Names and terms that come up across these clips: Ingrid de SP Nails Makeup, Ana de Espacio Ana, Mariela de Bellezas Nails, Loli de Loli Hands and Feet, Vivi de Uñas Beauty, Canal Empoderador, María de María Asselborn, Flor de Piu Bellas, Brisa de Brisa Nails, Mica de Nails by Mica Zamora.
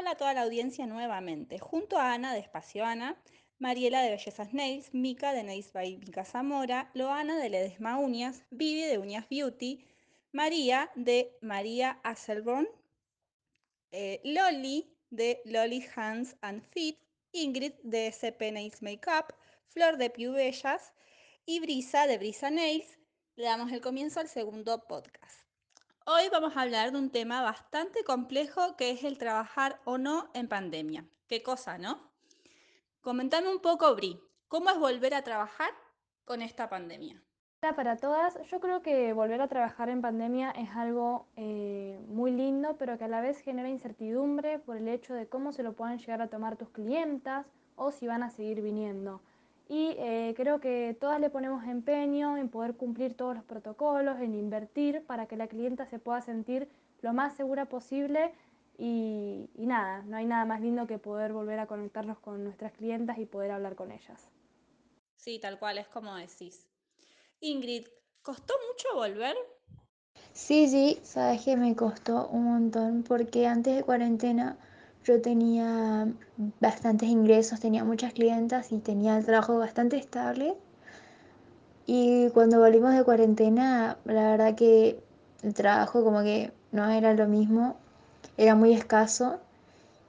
Hola a toda la audiencia nuevamente. Junto a Ana de Espacio Ana, Mariela de Bellezas Nails, Mica de Nails by Mica Zamora, Ana de Ledesma Uñas, Vivi de Uñas Beauty, María de María Asselborn, Loli de Loli Hands and Feet, Ingrid de SP Nails Makeup, Flor de Piu Bellas y Brisa de Brisa Nails. Le damos el comienzo al segundo podcast. Hoy vamos a hablar de un tema bastante complejo que es el trabajar o no en pandemia. Qué cosa, ¿no? Comentame un poco, Bri, ¿cómo es volver a trabajar con esta pandemia? Hola para todas, yo creo que volver a trabajar en pandemia es algo muy lindo, pero que a la vez genera incertidumbre por el hecho de cómo se lo puedan llegar a tomar tus clientas o si van a seguir viniendo. Y creo que todas le ponemos empeño en poder cumplir todos los protocolos, en invertir para que la clienta se pueda sentir lo más segura posible y nada, no hay nada más lindo que poder volver a conectarnos con nuestras clientas y poder hablar con ellas. Sí, tal cual, es como decís. Ingrid, ¿costó mucho volver? Sí, sabes que me costó un montón porque antes de cuarentena yo tenía bastantes ingresos, tenía muchas clientas y tenía el trabajo bastante estable. Y cuando volvimos de cuarentena, la verdad que el trabajo como que no era lo mismo, era muy escaso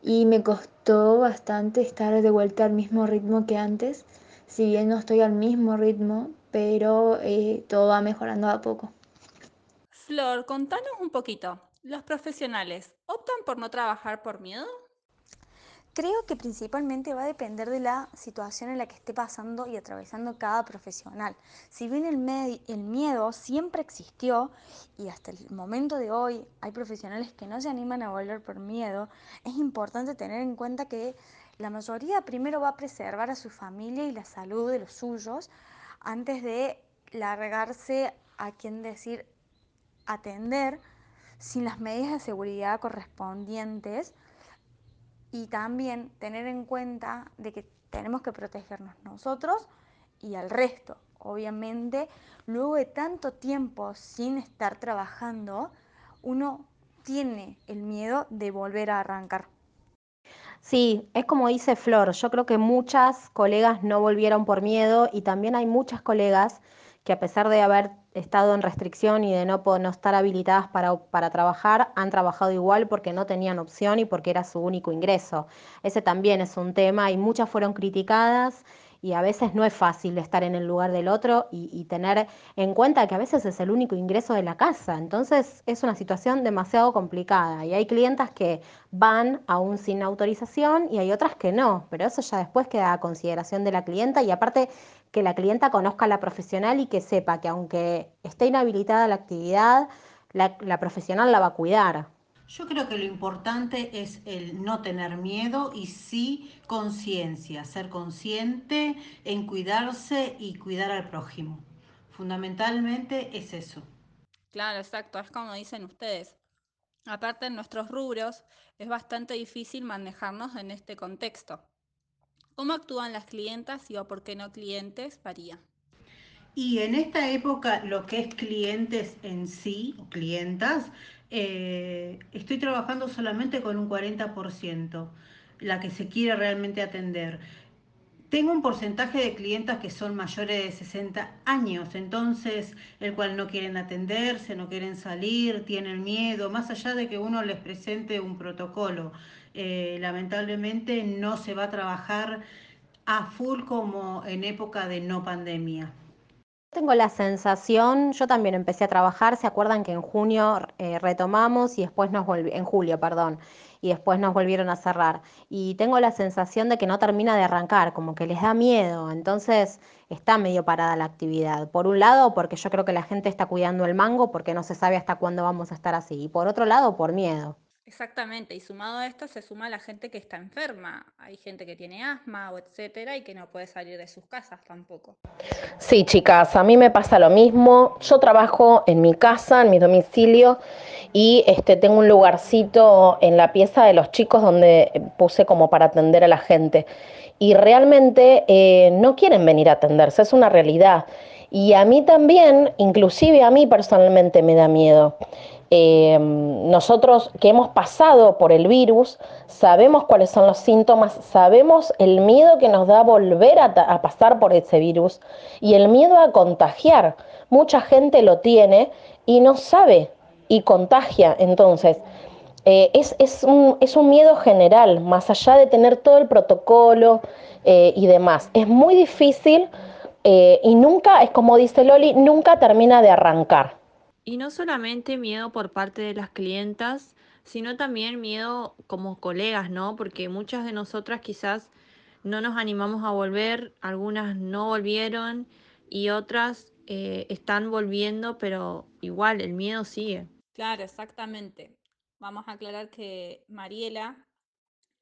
y me costó bastante estar de vuelta al mismo ritmo que antes. Si bien no estoy al mismo ritmo, pero todo va mejorando a poco. Flor, contanos un poquito. ¿Los profesionales optan por no trabajar por miedo? Creo que principalmente va a depender de la situación en la que esté pasando y atravesando cada profesional. Si bien el miedo siempre existió y hasta el momento de hoy hay profesionales que no se animan a volver por miedo, es importante tener en cuenta que la mayoría primero va a preservar a su familia y la salud de los suyos antes de largarse a quien decir atender sin las medidas de seguridad correspondientes y también tener en cuenta de que tenemos que protegernos nosotros y al resto. Obviamente, luego de tanto tiempo sin estar trabajando, uno tiene el miedo de volver a arrancar. Sí, es como dice Flor, yo creo que muchas colegas no volvieron por miedo y también hay muchas colegas que a pesar de haber estado en restricción y de no estar habilitadas para trabajar, han trabajado igual porque no tenían opción y porque era su único ingreso. Ese también es un tema y muchas fueron criticadas y a veces no es fácil estar en el lugar del otro y tener en cuenta que a veces es el único ingreso de la casa. Entonces es una situación demasiado complicada y hay clientas que van aún sin autorización y hay otras que no, pero eso ya después queda a consideración de la clienta y aparte que la clienta conozca a la profesional y que sepa que aunque esté inhabilitada la actividad, la profesional la va a cuidar. Yo creo que lo importante es el no tener miedo y sí conciencia, ser consciente en cuidarse y cuidar al prójimo. Fundamentalmente es eso. Claro, exacto, es como dicen ustedes. Aparte en nuestros rubros es bastante difícil manejarnos en este contexto. ¿Cómo actúan las clientas y o por qué no clientes? Varía. Y en esta época lo que es clientes en sí, o clientas, estoy trabajando solamente con un 40%, la que se quiere realmente atender. Tengo un porcentaje de clientas que son mayores de 60 años, entonces el cual no quieren atenderse, no quieren salir, tienen miedo, más allá de que uno les presente un protocolo. Lamentablemente no se va a trabajar a full como en época de no pandemia. Tengo la sensación, yo también empecé a trabajar, se acuerdan que en junio retomamos y después en julio, y después nos volvieron a cerrar. Y tengo la sensación de que no termina de arrancar, como que les da miedo, entonces está medio parada la actividad. Por un lado, porque yo creo que la gente está cuidando el mango porque no se sabe hasta cuándo vamos a estar así, y por otro lado, por miedo. Exactamente, y sumado a esto se suma la gente que está enferma. Hay gente que tiene asma o etcétera y que no puede salir de sus casas tampoco. Sí, chicas, a mí me pasa lo mismo. Yo trabajo en mi casa, en mi domicilio y tengo un lugarcito en la pieza de los chicos donde puse como para atender a la gente. Y realmente no quieren venir a atenderse, es una realidad. Y a mí también, inclusive a mí personalmente me da miedo. Nosotros que hemos pasado por el virus, sabemos cuáles son los síntomas, sabemos el miedo que nos da volver a pasar por ese virus y el miedo a contagiar. Mucha gente lo tiene y no sabe y contagia. Entonces, es un miedo general, más allá de tener todo el protocolo y demás. Es muy difícil y nunca, es como dice Loli, nunca termina de arrancar. Y no solamente miedo por parte de las clientas, sino también miedo como colegas, ¿no? Porque muchas de nosotras quizás no nos animamos a volver, algunas no volvieron y otras están volviendo, pero igual el miedo sigue. Claro, exactamente. Vamos a aclarar que Mariela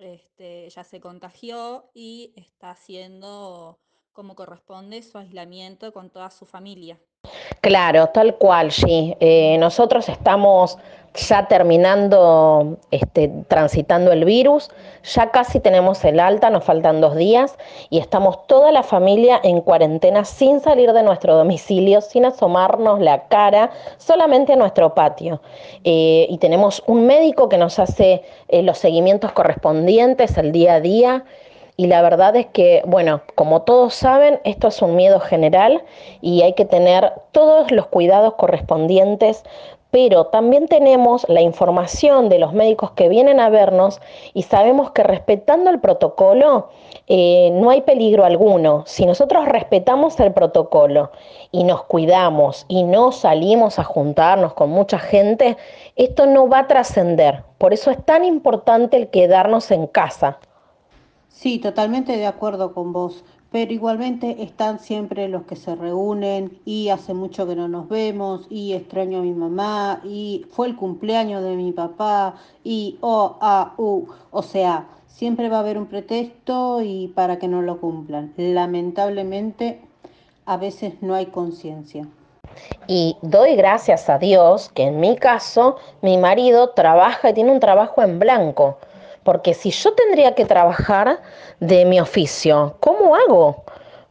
ya se contagió y está haciendo como corresponde su aislamiento con toda su familia. Claro, tal cual, sí. Nosotros estamos ya terminando, transitando el virus, ya casi tenemos el alta, nos faltan 2 días y estamos toda la familia en cuarentena sin salir de nuestro domicilio, sin asomarnos la cara, solamente a nuestro patio. Y tenemos un médico que nos hace los seguimientos correspondientes, el día a día. Y la verdad es que, bueno, como todos saben, esto es un miedo general y hay que tener todos los cuidados correspondientes, pero también tenemos la información de los médicos que vienen a vernos y sabemos que respetando el protocolo no hay peligro alguno. Si nosotros respetamos el protocolo y nos cuidamos y no salimos a juntarnos con mucha gente, esto no va a trascender. Por eso es tan importante el quedarnos en casa. Sí, totalmente de acuerdo con vos, pero igualmente están siempre los que se reúnen y hace mucho que no nos vemos y extraño a mi mamá y fue el cumpleaños de mi papá y o sea, siempre va a haber un pretexto y para que no lo cumplan. Lamentablemente, a veces no hay conciencia. Y doy gracias a Dios que en mi caso, mi marido trabaja y tiene un trabajo en blanco. Porque si yo tendría que trabajar de mi oficio, ¿cómo hago?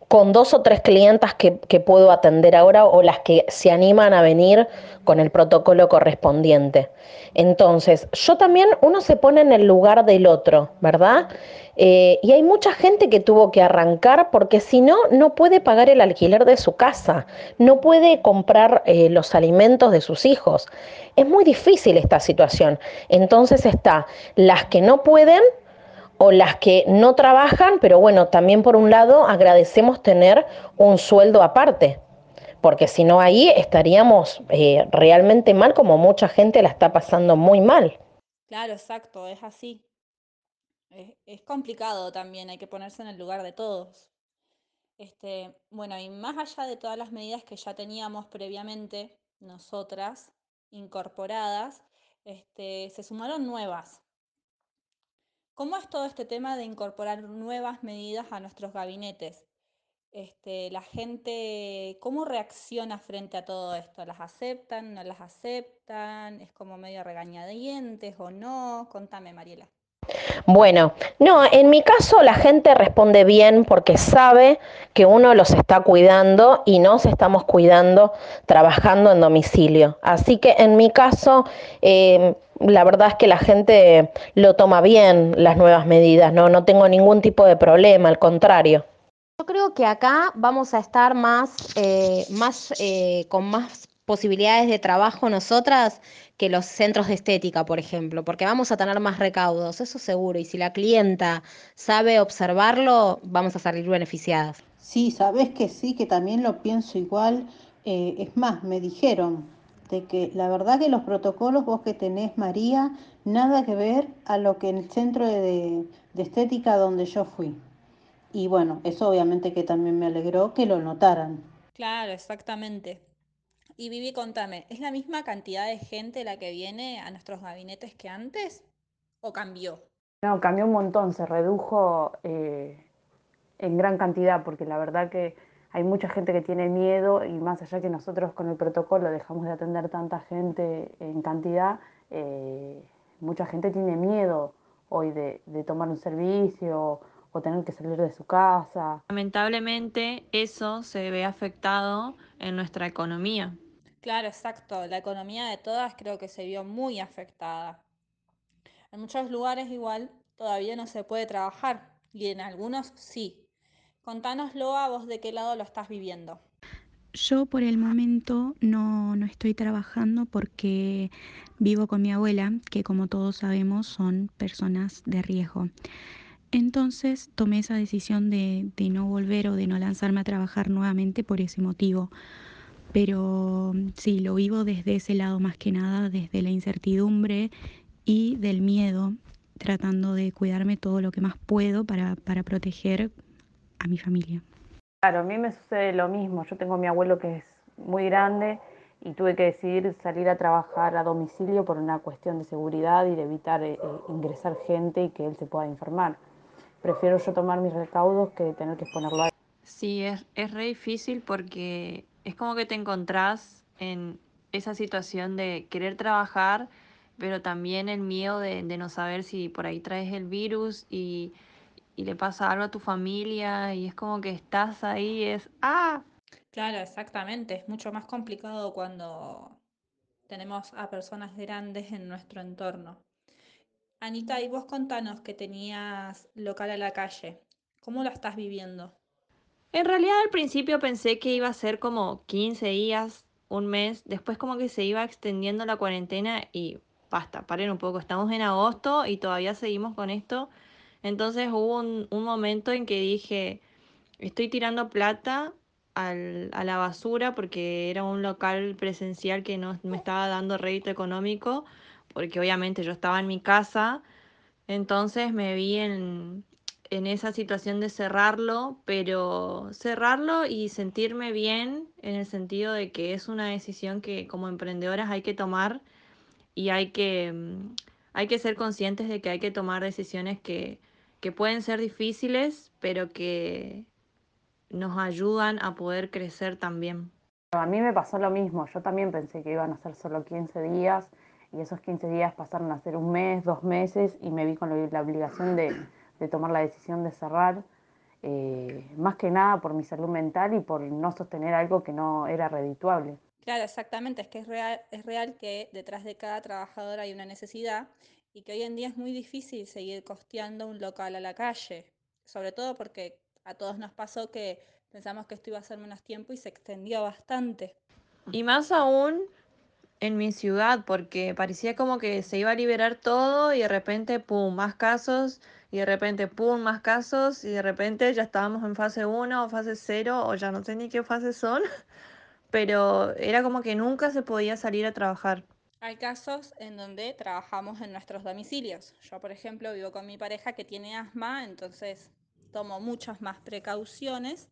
Con 2 o 3 clientas que puedo atender ahora o las que se animan a venir con el protocolo correspondiente. Entonces, yo también, uno se pone en el lugar del otro, ¿verdad? Y hay mucha gente que tuvo que arrancar porque si no, no puede pagar el alquiler de su casa, no puede comprar los alimentos de sus hijos. Es muy difícil esta situación. Entonces está las que no pueden o las que no trabajan, pero bueno, también por un lado agradecemos tener un sueldo aparte, porque si no ahí estaríamos realmente mal, como mucha gente la está pasando muy mal. Claro, exacto, es así. Es complicado también, hay que ponerse en el lugar de todos. Bueno, y más allá de todas las medidas que ya teníamos previamente, nosotras, incorporadas, se sumaron nuevas. ¿Cómo es todo este tema de incorporar nuevas medidas a nuestros gabinetes? La gente, ¿cómo reacciona frente a todo esto? ¿Las aceptan, no las aceptan? ¿Es como medio regañadientes o no? Contame, Mariela. Bueno, no, en mi caso la gente responde bien porque sabe que uno los está cuidando y nos estamos cuidando trabajando en domicilio. Así que en mi caso, la verdad es que la gente lo toma bien las nuevas medidas, no tengo ningún tipo de problema, al contrario. Yo creo que acá vamos a estar con más posibilidades de trabajo nosotras que los centros de estética, por ejemplo, porque vamos a tener más recaudos, eso seguro, y si la clienta sabe observarlo, vamos a salir beneficiadas. Sí, sabés que sí, que también lo pienso igual, es más, me dijeron de que la verdad que los protocolos vos que tenés, María, nada que ver a lo que en el centro de estética donde yo fui. Y bueno, eso obviamente que también me alegró que lo notaran. Claro, exactamente. Y Vivi, contame, ¿es la misma cantidad de gente la que viene a nuestros gabinetes que antes? ¿O cambió? No, cambió un montón, se redujo en gran cantidad, porque la verdad que hay mucha gente que tiene miedo y más allá que nosotros con el protocolo dejamos de atender tanta gente en cantidad, mucha gente tiene miedo hoy de tomar un servicio o tener que salir de su casa. Lamentablemente eso se ve afectado en nuestra economía. Claro, exacto. La economía de todas creo que se vio muy afectada. En muchos lugares igual todavía no se puede trabajar y en algunos sí. Contanoslo a vos de qué lado lo estás viviendo. Yo por el momento no estoy trabajando porque vivo con mi abuela, que como todos sabemos son personas de riesgo. Entonces tomé esa decisión de no volver o de no lanzarme a trabajar nuevamente por ese motivo. Pero sí, lo vivo desde ese lado más que nada, desde la incertidumbre y del miedo, tratando de cuidarme todo lo que más puedo para proteger a mi familia. Claro, a mí me sucede lo mismo. Yo tengo a mi abuelo que es muy grande y tuve que decidir salir a trabajar a domicilio por una cuestión de seguridad y de evitar ingresar gente y que él se pueda enfermar. Prefiero yo tomar mis recaudos que tener que exponerlo a él. Sí, es re difícil porque es como que te encontrás en esa situación de querer trabajar, pero también el miedo de no saber si por ahí traes el virus y le pasa algo a tu familia, y es como que estás ahí, es ¡ah! Claro, exactamente. Es mucho más complicado cuando tenemos a personas grandes en nuestro entorno. Anita, y vos contanos que tenías local a la calle. ¿Cómo lo estás viviendo? En realidad al principio pensé que iba a ser como 15 días, un mes. Después como que se iba extendiendo la cuarentena y basta, paren un poco. Estamos en agosto y todavía seguimos con esto. Entonces hubo un momento en que dije, estoy tirando plata a la basura porque era un local presencial que no me estaba dando rédito económico, porque obviamente yo estaba en mi casa, entonces me vi en esa situación de cerrarlo, pero cerrarlo y sentirme bien en el sentido de que es una decisión que como emprendedoras hay que tomar y hay que ser conscientes de que hay que tomar decisiones que pueden ser difíciles, pero que nos ayudan a poder crecer también. A mí me pasó lo mismo, yo también pensé que iban a ser solo 15 días y esos 15 días pasaron a ser un mes, 2 meses y me vi con la obligación de tomar la decisión de cerrar, más que nada por mi salud mental y por no sostener algo que no era redituable. Claro, exactamente, es que es real que detrás de cada trabajador hay una necesidad y que hoy en día es muy difícil seguir costeando un local a la calle, sobre todo porque a todos nos pasó que pensamos que esto iba a ser menos tiempo y se extendió bastante. Y más aún en mi ciudad, porque parecía como que se iba a liberar todo y de repente, pum, más casos, y de repente, pum, más casos, y de repente ya estábamos en fase 1 o fase 0 o ya no sé ni qué fases son, pero era como que nunca se podía salir a trabajar. Hay casos en donde trabajamos en nuestros domicilios. Yo, por ejemplo, vivo con mi pareja que tiene asma, entonces tomo muchas más precauciones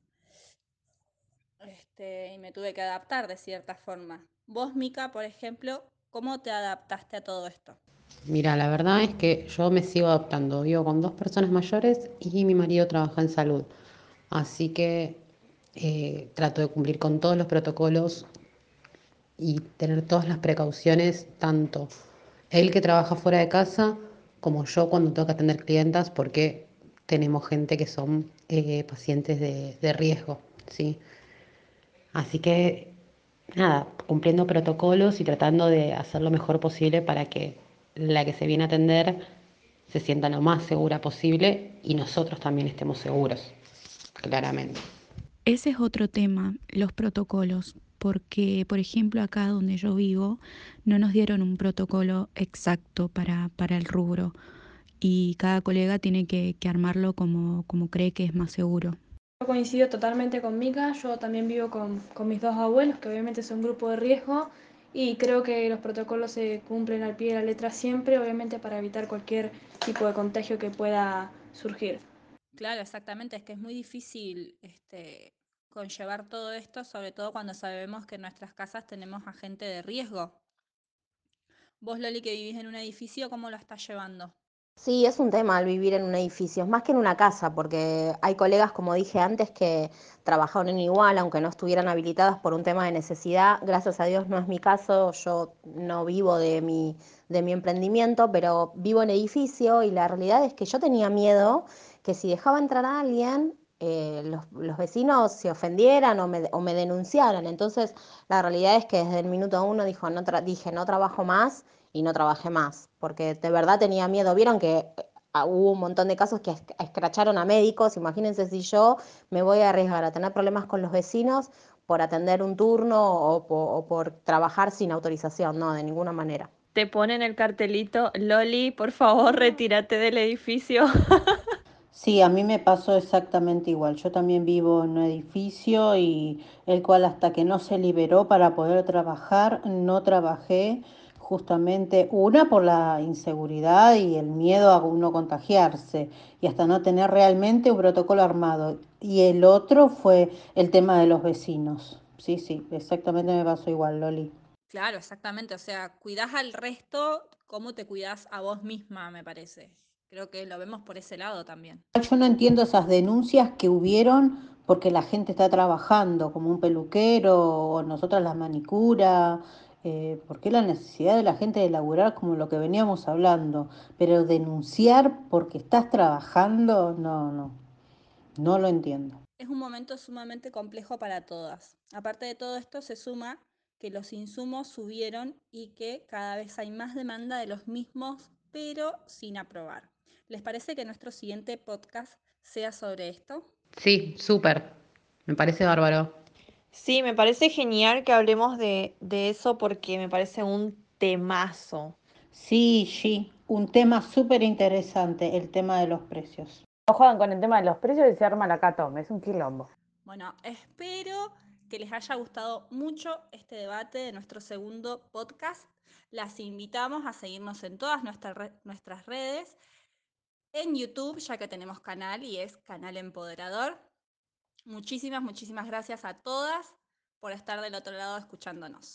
y me tuve que adaptar de cierta forma. Vos, Mica, por ejemplo, ¿cómo te adaptaste a todo esto? Mira, la verdad es que yo me sigo adaptando. Vivo con 2 personas mayores y mi marido trabaja en salud. Así que trato de cumplir con todos los protocolos y tener todas las precauciones, tanto él que trabaja fuera de casa como yo cuando tengo que atender clientas, porque tenemos gente que son pacientes de riesgo, ¿sí? Así que, nada, cumpliendo protocolos y tratando de hacer lo mejor posible para que la que se viene a atender se sienta lo más segura posible y nosotros también estemos seguros, claramente. Ese es otro tema, los protocolos. Porque, por ejemplo, acá donde yo vivo, no nos dieron un protocolo exacto para el rubro y cada colega tiene que armarlo como cree que es más seguro. Yo coincido totalmente con Mica, yo también vivo con mis 2 abuelos, que obviamente son grupo de riesgo, y creo que los protocolos se cumplen al pie de la letra siempre, obviamente para evitar cualquier tipo de contagio que pueda surgir. Claro, exactamente, es que es muy difícil conllevar todo esto, sobre todo cuando sabemos que en nuestras casas tenemos a gente de riesgo. Vos, Loli, que vivís en un edificio, ¿cómo lo estás llevando? Sí, es un tema el vivir en un edificio, es más que en una casa, porque hay colegas, como dije antes, que trabajaron igual, aunque no estuvieran habilitadas por un tema de necesidad. Gracias a Dios no es mi caso, yo no vivo de mi emprendimiento, pero vivo en edificio y la realidad es que yo tenía miedo que si dejaba entrar a alguien, los vecinos se ofendieran o me denunciaran. Entonces la realidad es que desde el minuto uno dije no trabajo más, y no trabajé más, porque de verdad tenía miedo. Vieron que hubo un montón de casos que escracharon a médicos. Imagínense si yo me voy a arriesgar a tener problemas con los vecinos por atender un turno o por trabajar sin autorización, no, de ninguna manera. Te ponen el cartelito, Loli, por favor, retírate del edificio. Sí, a mí me pasó exactamente igual. Yo también vivo en un edificio y el cual hasta que no se liberó para poder trabajar, no trabajé. Justamente una por la inseguridad y el miedo a uno contagiarse y hasta no tener realmente un protocolo armado. Y el otro fue el tema de los vecinos. Sí, exactamente me pasó igual, Loli. Claro, exactamente. O sea, cuidás al resto como te cuidás a vos misma, me parece. Creo que lo vemos por ese lado también. Yo no entiendo esas denuncias que hubieron porque la gente está trabajando como un peluquero o nosotras las manicuras. Porque la necesidad de la gente de laburar, como lo que veníamos hablando, pero denunciar porque estás trabajando, no lo entiendo. Es un momento sumamente complejo para todas. Aparte de todo esto, se suma que los insumos subieron y que cada vez hay más demanda de los mismos, pero sin aprobar. ¿Les parece que nuestro siguiente podcast sea sobre esto? Sí, súper. Me parece bárbaro. Sí, me parece genial que hablemos de eso porque me parece un temazo. Sí, un tema súper interesante, el tema de los precios. No juegan con el tema de los precios y se arma la catombe, es un quilombo. Bueno, espero que les haya gustado mucho este debate de nuestro segundo podcast. Las invitamos a seguirnos en todas nuestras redes. En YouTube, ya que tenemos canal y es Canal Empoderador. Muchísimas gracias a todas por estar del otro lado escuchándonos.